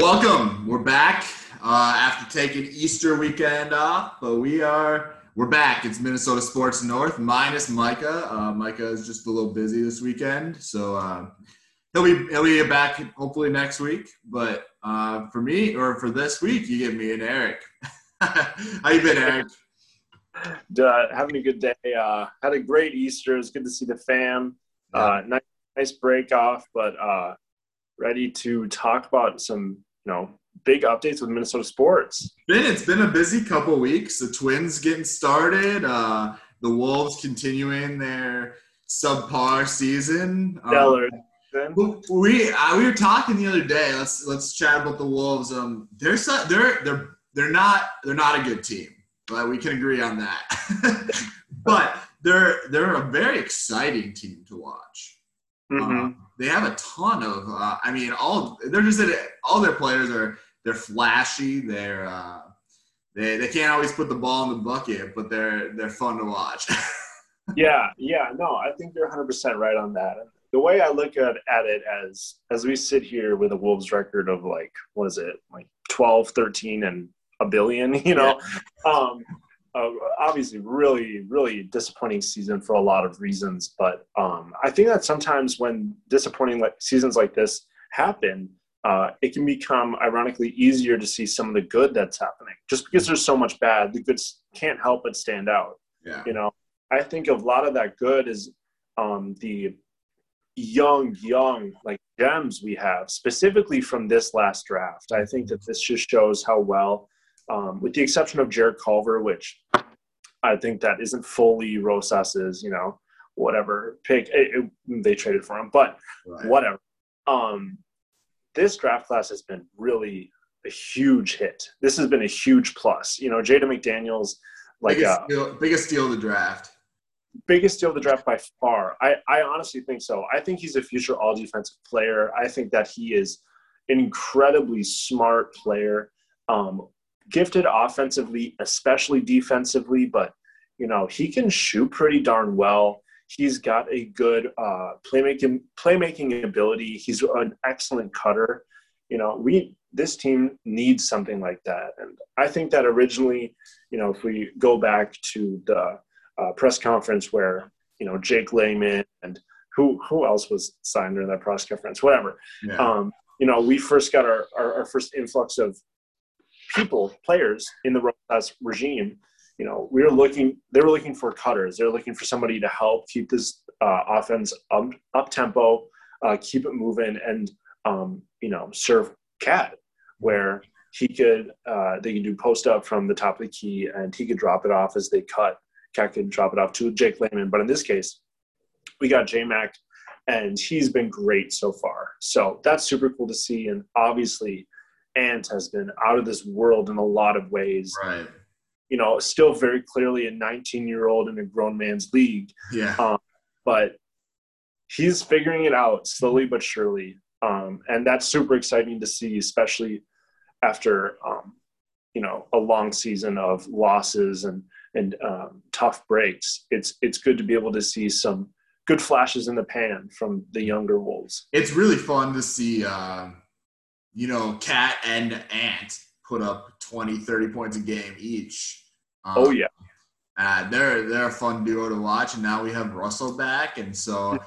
Welcome. We're back after taking Easter weekend off, but we're back. It's Minnesota Sports North minus Micah. Micah is just a little busy this weekend, so he'll be back hopefully next week. But for me, or for this week, you get me and Eric. How you been, Eric? Having a good day. Had a great Easter. It was good to see the fam. Nice break off, but ready to talk about some, big updates with Minnesota sports. It's been a busy couple weeks. The Twins getting started. The Wolves continuing their subpar season. We were talking the other day. Let's chat about the Wolves. They're not a good team, but we can agree on that. But they're a very exciting team to watch. Mm-hmm. They have a ton of. All their players are. They're flashy. They're they can't always put the ball in the bucket, but they're fun to watch. yeah. No, I think you're 100% right on that. The way I look at it as we sit here with a Wolves record of 12, 13, and a billion. Yeah. Obviously, really, really disappointing season for a lot of reasons. But I think that sometimes when disappointing seasons like this happen, it can become ironically easier to see some of the good that's happening. Just because there's so much bad, the good can't help but stand out. Yeah. I think a lot of that good is the young gems we have, specifically from this last draft. I think that this just shows how well. With the exception of Jared Culver, which I think that isn't fully Rosas's, whatever pick they traded for him, but right. Whatever. This draft class has been really a huge hit. This has been a huge plus. Jada McDaniels, biggest steal of the draft. Biggest steal of the draft by far. I honestly think so. I think he's a future all-defensive player. I think that he is an incredibly smart player. Gifted offensively, especially defensively, but, he can shoot pretty darn well. He's got a good playmaking ability. He's an excellent cutter. This team needs something like that. And I think that originally, if we go back to the press conference where, Jake Layman and who else was signed during that press conference, whatever. Yeah. We first got our first influx of players in the Rosas regime, they were looking for cutters. They were looking for somebody to help keep this offense up-tempo, keep it moving, and, serve Cat, where they could do post-up from the top of the key, and he could drop it off as they cut. Cat could drop it off to Jake Layman. But in this case, we got J-Mac, and he's been great so far. So that's super cool to see, and obviously – Ant has been out of this world in a lot of ways. Right. Still very clearly a 19-year-old in a grown man's league. Yeah. But he's figuring it out slowly but surely. And that's super exciting to see, especially after, a long season of losses and tough breaks. It's good to be able to see some good flashes in the pan from the younger Wolves. It's really fun to see – Cat and Ant put up 20, 30 points a game each. They're a fun duo to watch, and now we have Russell back, and so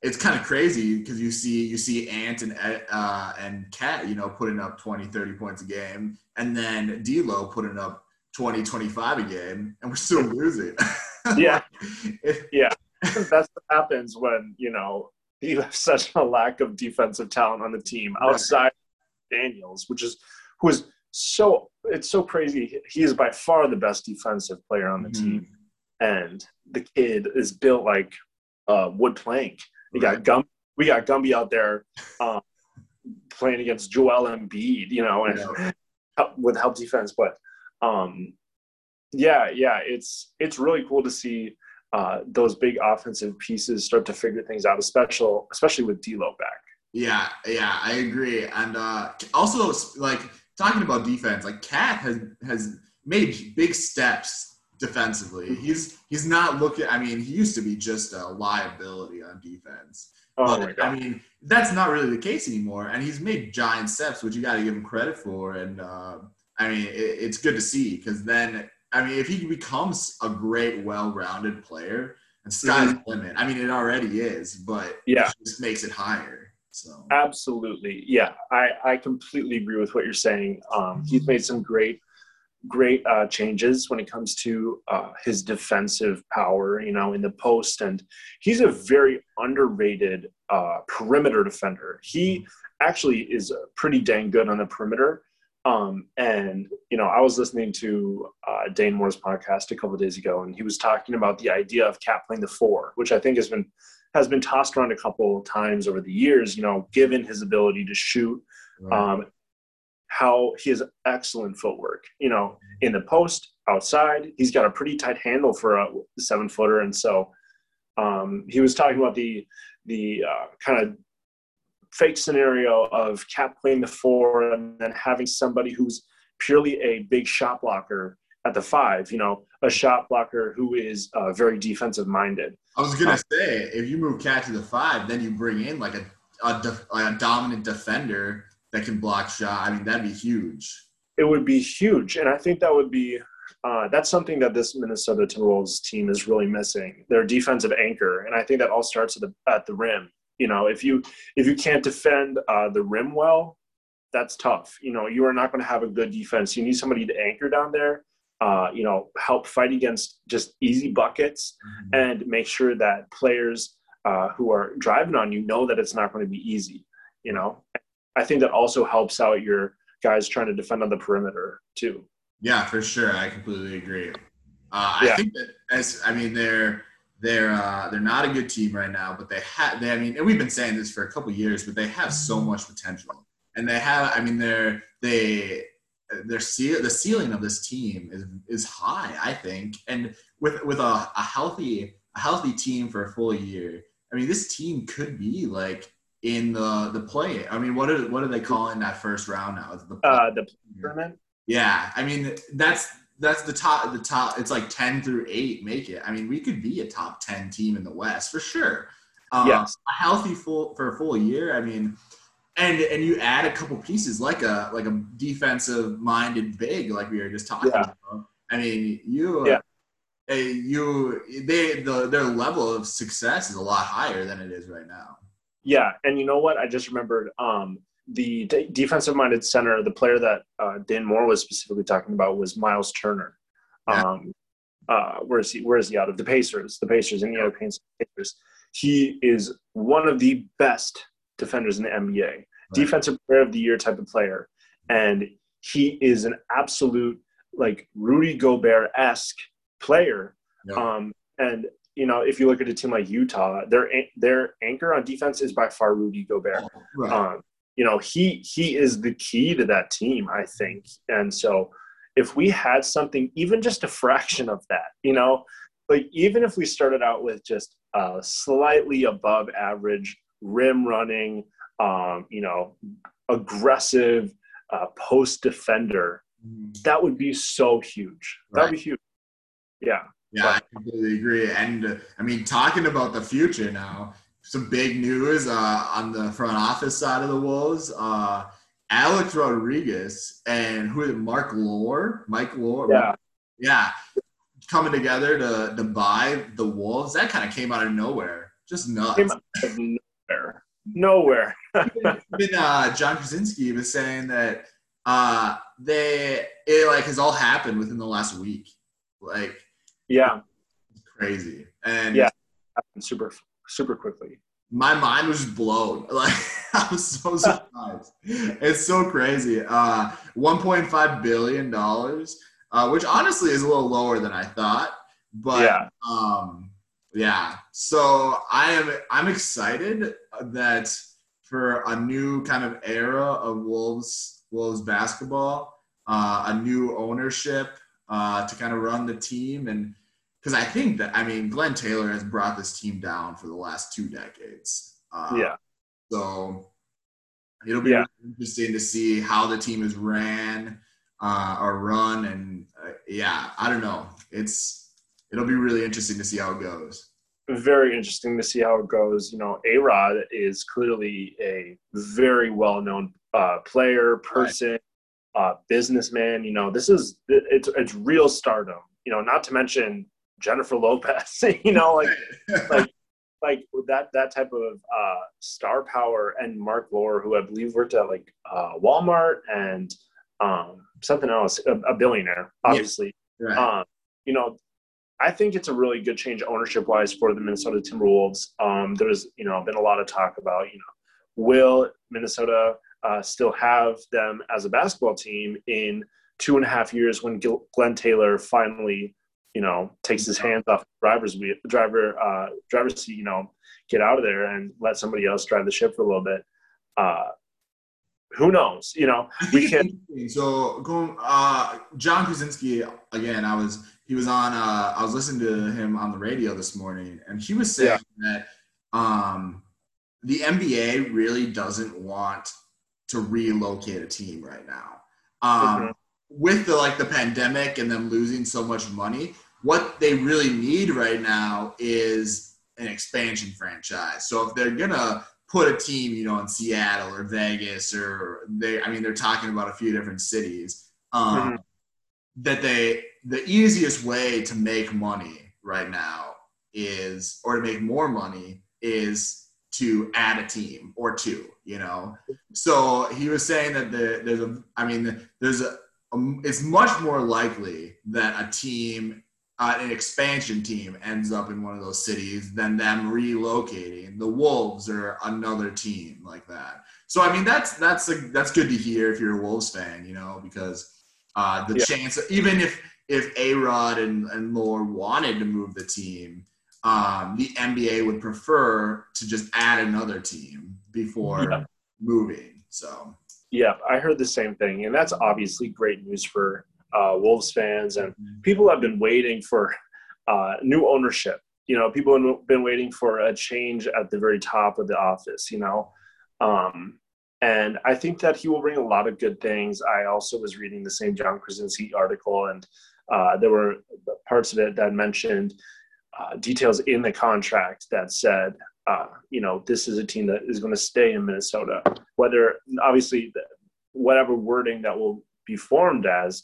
it's kind of crazy because you see Ant and Cat, putting up 20, 30 points a game, and then D-Lo putting up 20, 25 a game, and we're still losing. Yeah, yeah, that's what happens when you have such a lack of defensive talent on the team outside Daniels, it's so crazy. He is by far the best defensive player on the team. And the kid is built like a wood plank. We got Gumby out there playing against Joel Embiid, with help defense. But it's really cool to see those big offensive pieces start to figure things out, especially with D'Lo back. Yeah, I agree. And also, talking about defense, Cat has made big steps defensively. He's not looking – he used to be just a liability on defense. Oh, my God. that's not really the case anymore. And he's made giant steps, which you got to give him credit for. And I mean, it's good to see, because then, I mean, if he becomes a great, well-rounded player, and sky's the limit. I mean, it already is, but yeah, it just makes it higher. So absolutely, yeah, I completely agree with what you're saying. He's made some great changes when it comes to his defensive power, you know, in the post. And he's a very underrated perimeter defender. He actually is pretty dang good on the perimeter. And, you know, I was listening to Dane Moore's podcast a couple of days ago, and he was talking about the idea of Cap playing the four, which I think has been tossed around a couple of times over the years, you know, given his ability to shoot, how he has excellent footwork, you know, in the post, outside. He's got a pretty tight handle for a 7-footer. And so he was talking about the kind of fake scenario of Cap playing the four and then having somebody who's purely a big shot blocker at the five, you know, a shot blocker who is very defensive minded. I was going to say, if you move Cap to the five, then you bring in like a dominant defender that can block shot. I mean, that'd be huge. It would be huge. And I think that would be that's something that this Minnesota Timberwolves team is really missing, their defensive anchor. And I think that all starts at the rim. You know, if you can't defend the rim well, that's tough. You know, you are not going to have a good defense. You need somebody to anchor down there, you know, help fight against just easy buckets and make sure that players who are driving on you know that it's not going to be easy, you know. I think that also helps out your guys trying to defend on the perimeter too. Yeah, for sure. I completely agree. I think that they're not a good team right now, but and we've been saying this for a couple of years, but they have so much potential, and they have, I mean, the ceiling of this team is high, I think. And with a healthy team for a full year, I mean, this team could be like in the play. I mean, what are they calling that first round now? Is the tournament? Yeah. I mean, that's the top. It's like 10 through 8 make it. I mean, we could be a top 10 team in the West for sure. Yes. A healthy for a full year. I mean, and you add a couple pieces like a defensive minded big, like we were just talking about. I mean, their level of success is a lot higher than it is right now. Yeah. And you know what? I just remembered, the defensive-minded center, the player that Dan Moore was specifically talking about was Myles Turner. Where is he out of? The Pacers, Indiana Pacers. He is one of the best defenders in the NBA, right. Defensive player of the year type of player. And he is an absolute, like, Rudy Gobert-esque player. Yep. And, you know, if you look at a team like Utah, their anchor on defense is by far Rudy Gobert. Oh, right. You know, he is the key to that team, I think. And so if we had something, even just a fraction of that, you know, like even if we started out with just a slightly above average rim running, you know, aggressive post defender, that would be so huge. Right. That would be huge. Yeah. Yeah, I completely agree. And, I mean, talking about the future now, some big news on the front office side of the Wolves. Alex Rodriguez and Mike Lore. Yeah. Coming together to buy the Wolves. That kind of came out of nowhere. Just nuts. Came out of nowhere. Even John Krasinski was saying that it has all happened within the last week. Like, yeah, crazy. And yeah, super quickly. My mind was blown. Like, I was so surprised. It's so crazy. $1.5 billion, which honestly is a little lower than I thought. But So I'm excited that for a new kind of era of Wolves basketball, a new ownership to kind of run the team. And because I think that, I mean, Glenn Taylor has brought this team down for the last 2 decades. So it'll be really interesting to see how the team is run. And I don't know. It'll be really interesting to see how it goes. very interesting to see how it goes. You know, A-Rod is clearly a very well-known player, person, businessman. You know, this is – it's real stardom. You know, not to mention Jennifer Lopez, you know, like that type of star power, and Marc Lore, who I believe worked at like Walmart and something else, a billionaire, obviously. Yeah. Right. You know, I think it's a really good change ownership-wise for the Minnesota Timberwolves. There's, you know, been a lot of talk about, you know, will Minnesota still have them as a basketball team in 2.5 years when Glenn Taylor finally, you know, takes his hands off the driver's seat, you know, get out of there and let somebody else drive the ship for a little bit. Who knows? You know, we can. So going, John Krasinski again. I was listening to him on the radio this morning, and he was saying that the NBA really doesn't want to relocate a team right now. With the pandemic and them losing so much money, what they really need right now is an expansion franchise. So if they're going to put a team, you know, in Seattle or Vegas, or they're talking about a few different cities, the easiest way to make money right now is, or to make more money is, to add a team or two, you know? So he was saying that it's much more likely that a team, an expansion team, ends up in one of those cities than them relocating the Wolves or another team like that. So, I mean, that's good to hear if you're a Wolves fan, you know, because the chance, even if A-Rod and Lore wanted to move the team, the NBA would prefer to just add another team before moving. So, yeah, I heard the same thing, and that's obviously great news for Wolves fans, and people have been waiting for new ownership. You know, people have been waiting for a change at the very top of the office, you know. And I think that he will bring a lot of good things. I also was reading the same John Krasinski article, and there were parts of it that mentioned details in the contract that said, you know, this is a team that is going to stay in Minnesota. Whether, obviously, whatever wording that will be formed as,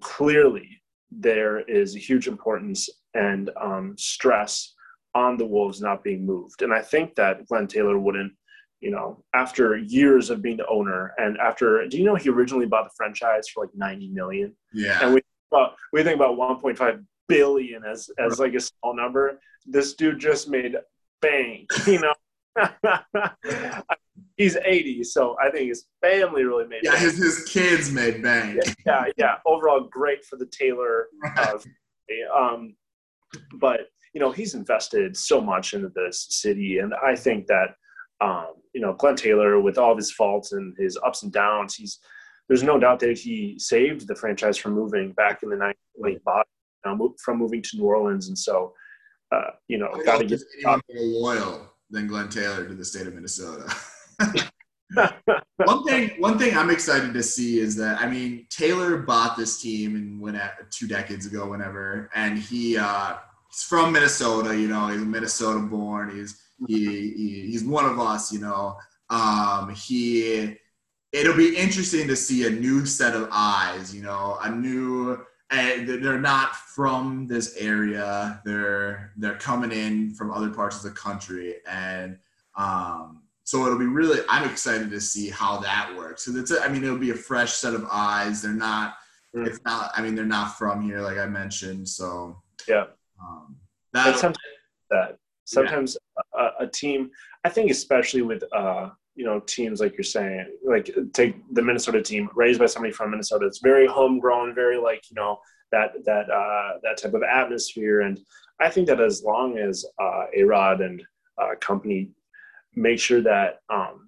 clearly there is a huge importance and stress on the Wolves not being moved. And I think that Glenn Taylor wouldn't, you know, after years of being the owner, and after, do you know, he originally bought the franchise for like $90 million? Yeah. And we think about 1.5 billion as like a small number. This dude just made bank, you know. He's 80, so I think his family really made bank. Yeah, his kids made bank. Yeah. Overall, great for the Taylor. But, you know, he's invested so much into this city, and I think that, you know, Glenn Taylor, with all of his faults and his ups and downs, there's no doubt that he saved the franchise from moving back in the 90s, from moving to New Orleans. And so, you know, got to get more loyal than Glenn Taylor to the state of Minnesota. One thing I'm excited to see is that, I mean, Taylor bought this team and went at 2 decades ago, whenever, and he's from Minnesota, you know, he's Minnesota born. He's one of us, you know. It'll be interesting to see a new set of eyes, you know, they're not from this area. They're coming in from other parts of the country, and so it'll be really, I'm excited to see how that works. So it'll be a fresh set of eyes. They're not, it's not, I mean, they're not from here, like I mentioned. So yeah, sometimes a team, I think, especially with you know, teams like you're saying, like take the Minnesota team, raised by somebody from Minnesota. It's very homegrown, very like, you know, that type of atmosphere. And I think that as long as A-Rod and company make sure that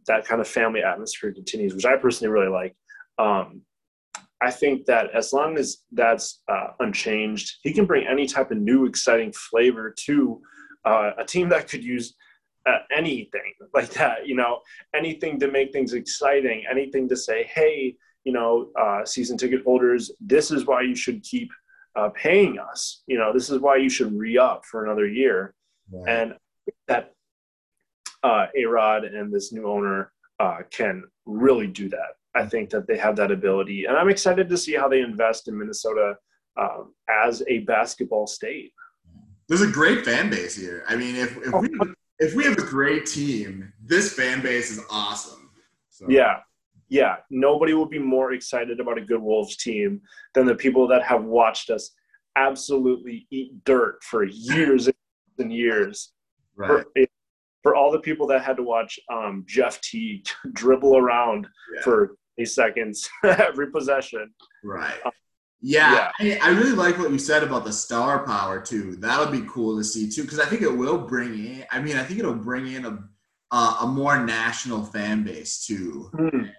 that kind of family atmosphere continues, which I personally really like, I think that as long as that's unchanged, he can bring any type of new exciting flavor to a team that could use anything like that, you know, anything to make things exciting, anything to say, hey, you know, season ticket holders, this is why you should keep paying us. You know, this is why you should re-up for another year. Right. And I think that A-Rod and this new owner can really do that. I think that they have that ability. And I'm excited to see how they invest in Minnesota as a basketball state. There's a great fan base here. I mean, if we have a great team, this fan base is awesome. So. Yeah. Nobody will be more excited about a good Wolves team than the people that have watched us absolutely eat dirt for years and years. Right. For all the people that had to watch Jeff Teague dribble around for 8 seconds every possession. Right. I really like what you said about the star power, too. That would be cool to see, too, because I think it will bring in – I mean, I think it'll bring in a more national fan base, too. Mm. And,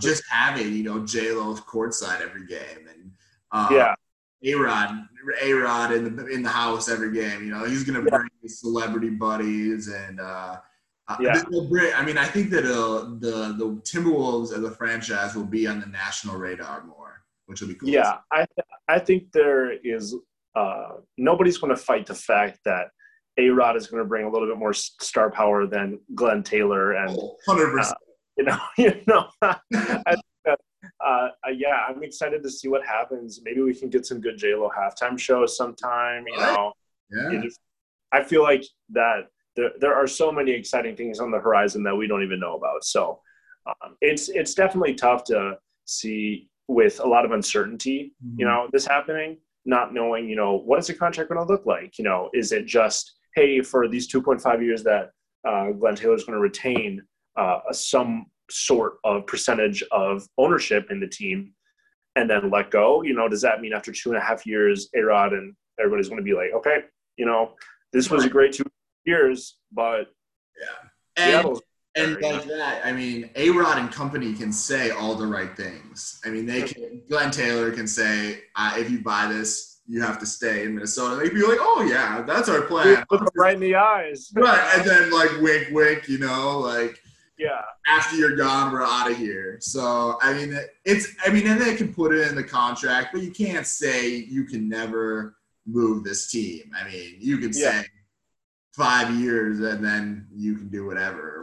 just having, J-Lo courtside every game and A-Rod in the house every game. He's going to bring his celebrity buddies and I think that the Timberwolves as a franchise will be on the national radar more, which will be cool. Yeah, I think there is nobody's going to fight the fact that A-Rod is going to bring a little bit more star power than Glenn Taylor and 100%. I'm excited to see what happens. Maybe we can get some good J-Lo halftime shows sometime. I feel like that there are so many exciting things on the horizon that we don't even know about. So it's definitely tough to see with a lot of uncertainty. Mm-hmm. This happening, not knowing what is the contract going to look like. Is it just hey for these 2.5 years that Glenn Taylor is going to retain some sort of percentage of ownership in the team and then let go? Does that mean after 2.5 years, A-Rod and everybody's going to be like, okay, this was a great 2 years, but I mean, A-Rod and company can say all the right things. I mean, they can. Glenn Taylor can say, if you buy this, you have to stay in Minnesota. They'd be like, oh yeah, that's our plan. Look them right in the eyes. Right. And then like, wink, wink, after you're gone, we're out of here. So, I mean, and they can put it in the contract, but you can't say you can never move this team. I mean, you can say 5 years and then you can do whatever.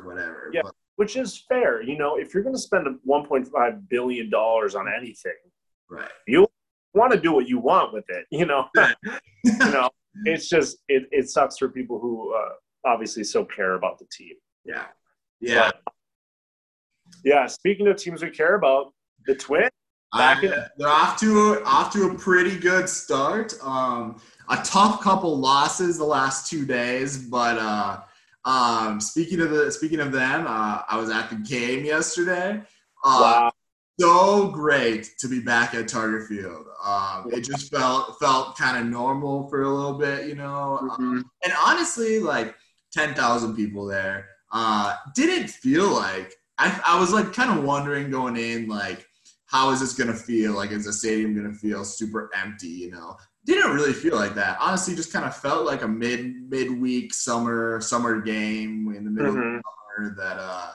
Yeah, which is fair. If you're going to spend $1.5 billion on anything, right, you want to do what you want with it, It's just it sucks for people who obviously so care about the team. Yeah. Yeah. But, speaking of teams we care about, the Twins. They're off to a pretty good start. A tough couple losses the last 2 days, but speaking of them, I was at the game yesterday. Wow. So great to be back at Target Field. It just felt kind of normal for a little bit, Mm-hmm. And honestly, 10,000 people there. Didn't feel like I was kind of wondering going in, how is this going to feel? Is the stadium going to feel super empty? Didn't really feel like that. Honestly, just kind of felt like a midweek summer game in the middle mm-hmm. of summer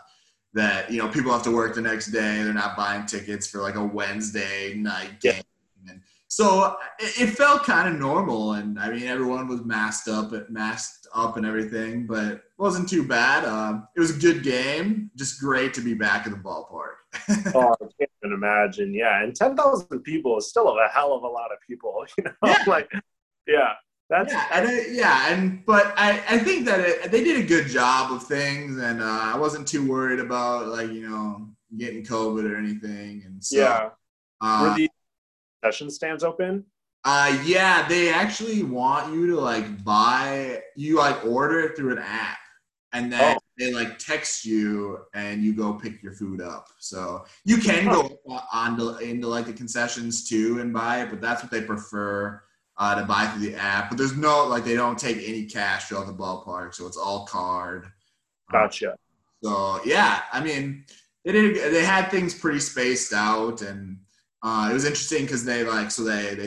that people have to work the next day. They're not buying tickets for a Wednesday night game. And so it felt kind of normal. And I mean, everyone was masked up and everything, but wasn't too bad. It was a good game. Just great to be back at the ballpark. Oh, I can't even imagine. Yeah, and 10,000 people is still a hell of a lot of people. I think that they did a good job of things, and I wasn't too worried about getting COVID or anything. And so, were the concession stands open? They actually want you to buy. You order it through an app, and then they text you, and you go pick your food up. So you can go into the concessions too and buy it, but that's what they prefer to buy through the app. But there's no they don't take any cash throughout the ballpark, so it's all card. Gotcha. I mean, they had things pretty spaced out and. It was interesting because they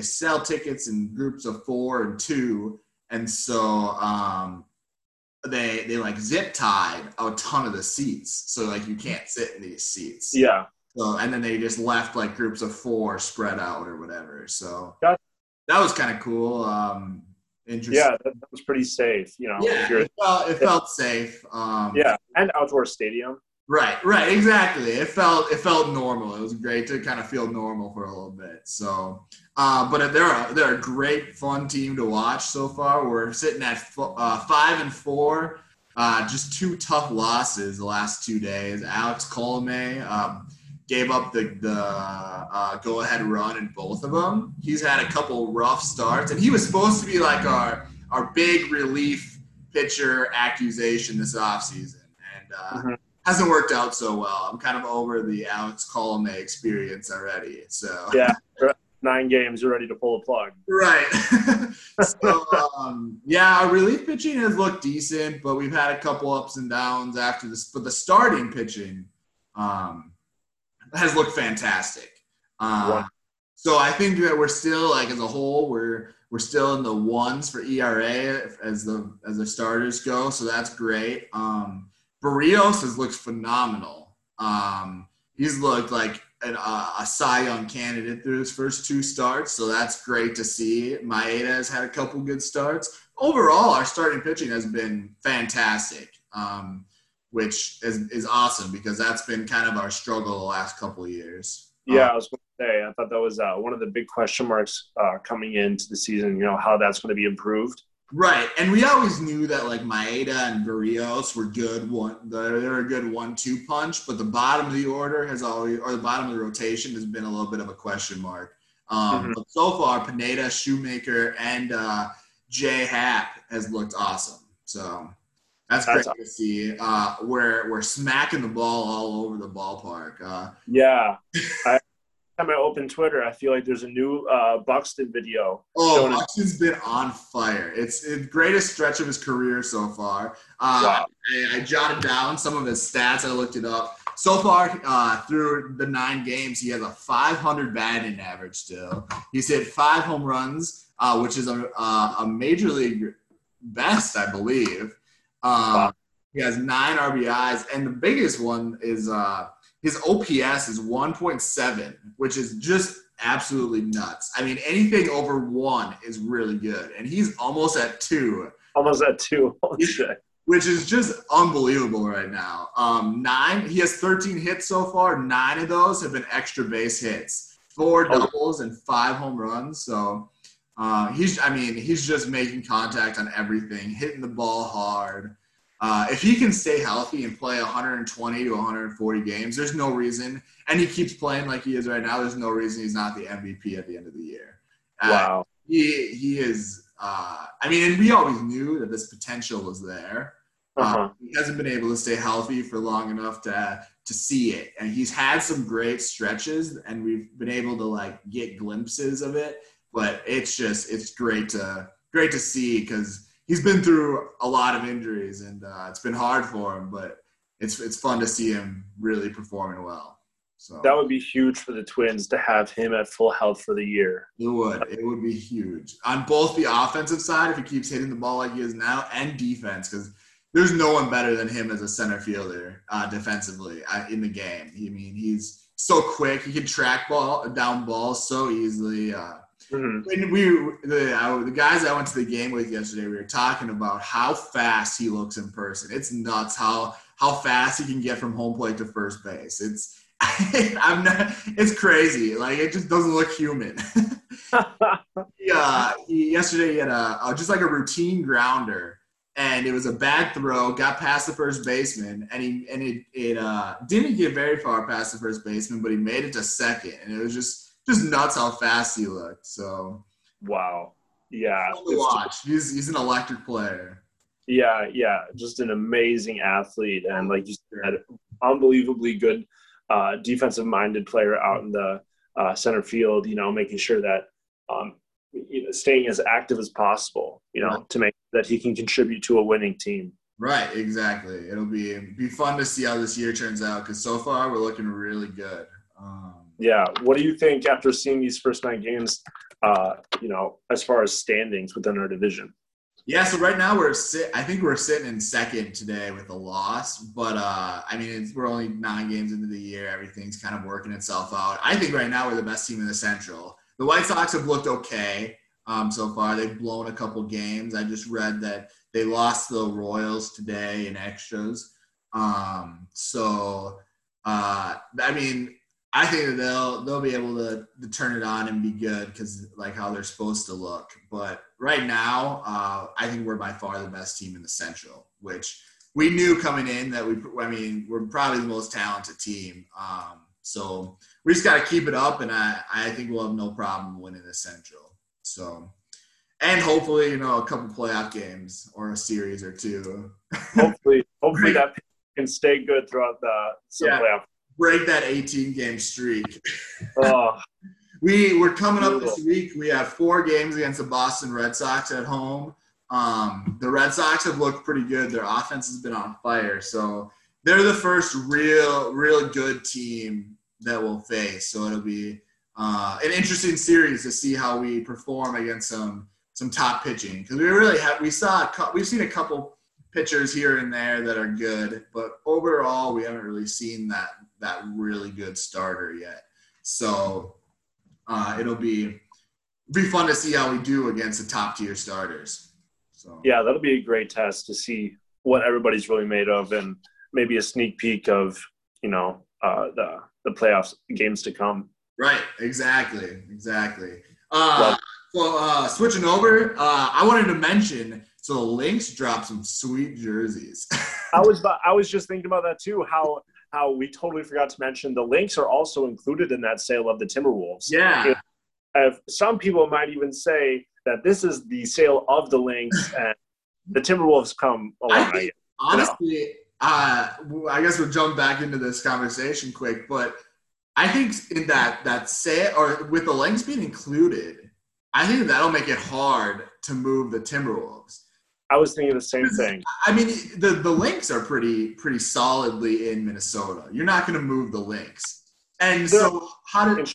sell tickets in groups of 4 and 2, and so they zip tied a ton of the seats, so you can't sit in these seats. Yeah. So and then they just left groups of 4 spread out or whatever. So that was kind of cool. Interesting. Yeah, that was pretty safe, you know. Yeah, it felt safe. Yeah, and outdoor stadium. Right, exactly. It felt normal. It was great to kind of feel normal for a little bit. So, but they're a great, fun team to watch so far. We're sitting at 5-4, just two tough losses the last 2 days. Alex Colome gave up the go-ahead run in both of them. He's had a couple rough starts, and he was supposed to be like our big relief pitcher accusation this offseason, and hasn't worked out so well. I'm kind of over the Alex Colome experience already. So yeah, 9 games, you're ready to pull a plug. Right. So our relief pitching has looked decent, but we've had a couple ups and downs after this. But the starting pitching has looked fantastic. Wow. So I think that we're still, like, as a whole, we're still in the ones for ERA as the starters go. So that's great. Barrios has looked phenomenal. He's looked like a Cy Young candidate through his first 2 starts, so that's great to see. Maeda has had a couple good starts. Overall, our starting pitching has been fantastic, which is awesome because that's been kind of our struggle the last couple of years. Yeah, I was going to say, I thought that was one of the big question marks coming into the season, you know, how that's going to be improved. Right, and we always knew that, like, Maeda and Barrios were good. They're a good 1-2 punch, but the bottom of the order has always, or the bottom of the rotation, has been a little bit of a question mark. But so far, Pineda, Shoemaker, and J.A. Happ has looked awesome. So that's great to see. We're smacking the ball all over the ballpark. Yeah. Time I open Twitter, I feel like there's a new Buxton video. Oh, Buxton's been on fire. It's the greatest stretch of his career so far. Wow. I jotted down some of his stats. I looked it up. So far, through the 9 games, he has a .500 batting average still. He's hit 5 home runs, which is a major league best, I believe. Wow. He has 9 RBIs, and the biggest one is his OPS is 1.7, which is just absolutely nuts. I mean, anything over 1 is really good, and he's almost at 2. Holy shit. Which is just unbelievable right now. 9, he has 13 hits so far. 9 of those have been extra base hits, 4 doubles and 5 home runs. So he's just making contact on everything, hitting the ball hard. If he can stay healthy and play 120 to 140 games, there's no reason, and he keeps playing like he is right now, there's no reason he's not the MVP at the end of the year. Wow. He is and we always knew that this potential was there. He hasn't been able to stay healthy for long enough to see it, and he's had some great stretches, and we've been able to, like, get glimpses of it, but it's great to see because he's been through a lot of injuries, and it's been hard for him, but it's fun to see him really performing well. So that would be huge for the Twins to have him at full health for the year. It would be huge on both the offensive side if he keeps hitting the ball like he is now, and defense, because there's no one better than him as a center fielder defensively in the game. I mean, he's so quick; he can track down balls so easily. And the guys I went to the game with yesterday, we were talking about how fast he looks in person. It's nuts how fast he can get from home plate to first base. It's crazy. Like, it just doesn't look human. Yesterday he had just like a routine grounder, and it was a bad throw, got past the first baseman, and it didn't get very far past the first baseman, but he made it to second, and it was just nuts how fast he looked. So wow. Yeah. Watch. He's an electric player. Yeah. Just an amazing athlete, and, like you said, unbelievably good defensive minded player out in the center field, you know, making sure that staying as active as possible, you know, right, to make that he can contribute to a winning team. Right, exactly. It'll be fun to see how this year turns out, because so far we're looking really good. Yeah. What do you think after seeing these first 9 games, as far as standings within our division? Yeah. So right now I think we're sitting in second today with a loss, but we're only 9 games into the year. Everything's kind of working itself out. I think right now we're the best team in the Central. The White Sox have looked okay. so far. They've blown a couple games. I just read that they lost the Royals today in extras. I mean, I think that they'll be able to turn it on and be good because like how they're supposed to look. But right now, I think we're by far the best team in the Central, which we knew coming in that we're probably the most talented team. So we just got to keep it up, and I think we'll have no problem winning the Central. So, and hopefully, a couple playoff games or a series or two. Hopefully that can stay good throughout the playoff. Break that 18-game streak. We're coming up this week. We have 4 games against the Boston Red Sox at home. The Red Sox have looked pretty good. Their offense has been on fire. So they're the first real good team that we'll face. So it'll be an interesting series to see how we perform against some top pitching, because we've seen a couple pitchers here and there that are good, but overall we haven't really seen that really good starter yet. So it'll be fun to see how we do against the top tier starters. So yeah, that'll be a great test to see what everybody's really made of, and maybe a sneak peek of the playoffs games to come. Right, exactly. Switching over, I wanted to mention, so Lynx dropped some sweet jerseys. I was just thinking about that too. How we totally forgot to mention the Lynx are also included in that sale of the Timberwolves. Yeah. If some people might even say that this is the sale of the Lynx, and the Timberwolves come along. Honestly, I guess we'll jump back into this conversation quick, but I think in that sale, or with the Lynx being included, I think that'll make it hard to move the Timberwolves. I was thinking the same thing. I mean, the Lynx are pretty solidly in Minnesota. You're not going to move the Lynx. And so how would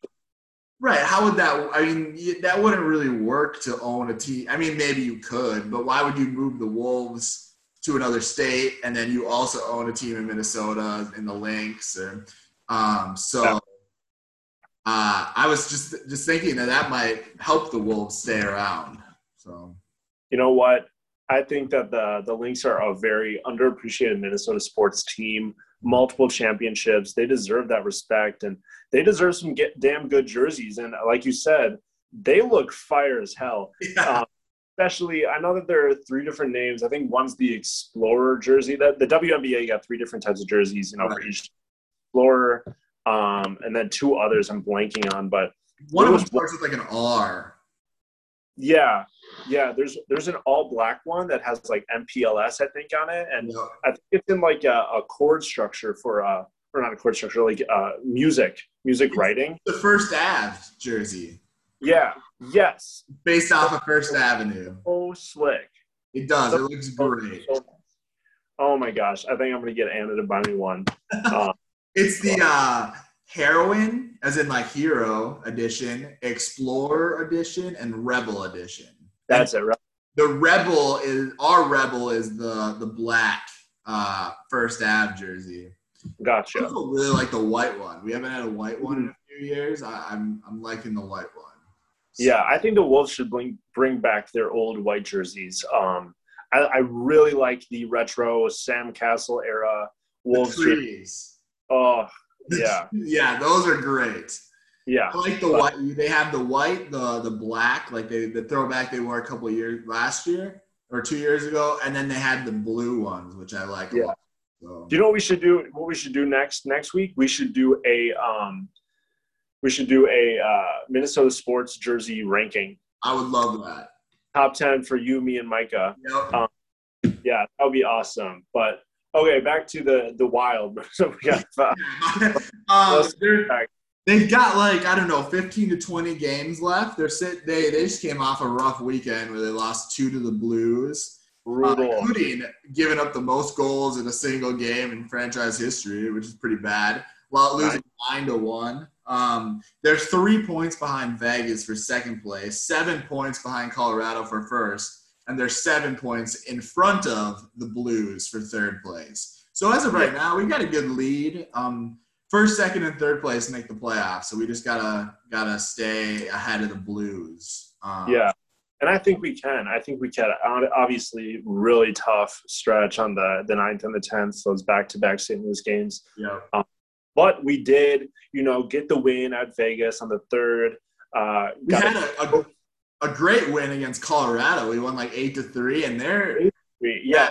that – I mean, that wouldn't really work to own a team. I mean, maybe you could, but why would you move the Wolves to another state and then you also own a team in Minnesota in the Lynx? Or, I was just thinking that might help the Wolves stay around. So, you know what? I think that the Lynx are a very underappreciated Minnesota sports team, multiple championships. They deserve that respect, and they deserve some damn good jerseys. And like you said, they look fire as hell. Yeah. Especially, I know that there are 3 different names. I think one's the Explorer jersey. The WNBA got 3 different types of jerseys, for each Explorer, and then 2 others I'm blanking on. But one of them starts with an R. Yeah. Yeah, there's an all-black one that has, MPLS, I think, on it. And yeah. I think it's in, a chord structure or not a chord structure, music writing. The First Ave jersey. Yeah, yes. Based off of First Avenue. Oh, slick. It does. It looks great. Oh, my gosh. I think I'm going to get Anna to buy me one. It's the Heroine, as in, Hero Edition, Explorer Edition, and Rebel Edition. That's it, right? The Rebel is the black First Ave jersey. Gotcha. I also really like the white one. We haven't had a white one in a few years. I'm liking the white one. So. Yeah, I think the Wolves should bring back their old white jerseys. I really like the retro Sam Cassell era Wolves jerseys. Oh, yeah. Yeah, those are great. Yeah, I like the white. They have the white, the black, the throwback they wore a couple years last year or 2 years ago, and then they had the blue ones, which I like. Yeah. A lot. So. Do you know what we should do? Next week, we should do a Minnesota sports jersey ranking. I would love that. Top 10 for you, me, and Micah. Yep. Yeah, that would be awesome. But okay, back to the Wild. So we got. They've got 15 to 20 games left. They just came off a rough weekend where they lost 2 to the Blues, including giving up the most goals in a single game in franchise history, which is pretty bad, while losing 9-1. They're 3 points behind Vegas for second place, 7 points behind Colorado for first, and they're 7 points in front of the Blues for third place. So as of right now, we've got a good lead. First, second, and third place make the playoffs, so we just gotta stay ahead of the Blues. And I think we can. Obviously, really tough stretch on the 9th and the 10th, those back-to-back St. Louis games. Yeah. But we did, you know, get the win at Vegas on the 3rd. We had a great win against Colorado. We won like 8-3, and they're yeah,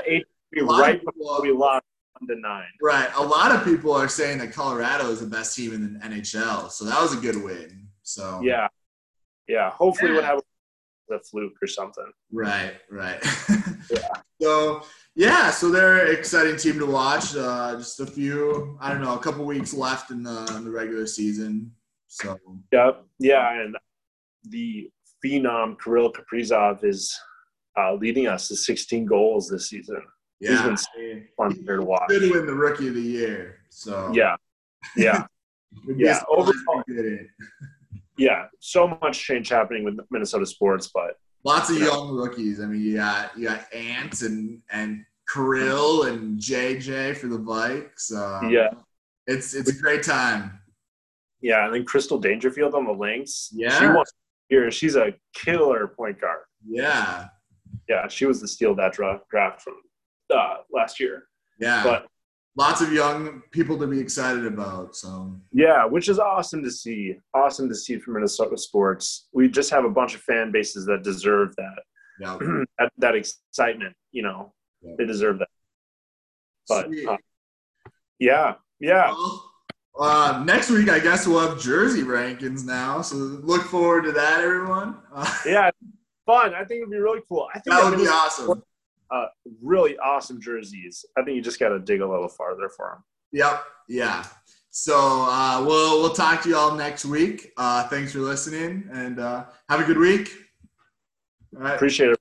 8-3 right before we lost 1-9. Right. A lot of people are saying that Colorado is the best team in the NHL, so that was a good win. So yeah. Hopefully, we'll have a fluke or something. Right. Yeah. So they're an exciting team to watch. Just a couple weeks left in the regular season. So and the phenom Kirill Kaprizov is leading us to 16 goals this season. Yeah. He's been so fun to watch. He's going to win the Rookie of the Year. So yeah, overall, so much change happening with Minnesota sports, but lots of young rookies. I mean, you got Ants and Kirill and JJ for the Vikes. It's a great time. Yeah, and then Crystal Dangerfield on the Lynx. Yeah. She's a killer point guard. Yeah. Yeah, she was the steal that draft from last year. Yeah. But lots of young people to be excited about. So yeah, which is awesome to see. Awesome to see for Minnesota sports. We just have a bunch of fan bases that deserve that. Yeah. that excitement, you know. Yeah. They deserve that. But yeah. Well, next week, I guess we'll have jersey rankings now, so look forward to that, everyone. Fun. I think it'd be really cool. I think that would be awesome. Really awesome jerseys. I think you just got to dig a little farther for them. Yep. Yeah. So we'll talk to you all next week. Thanks for listening, and have a good week. All right. Appreciate it.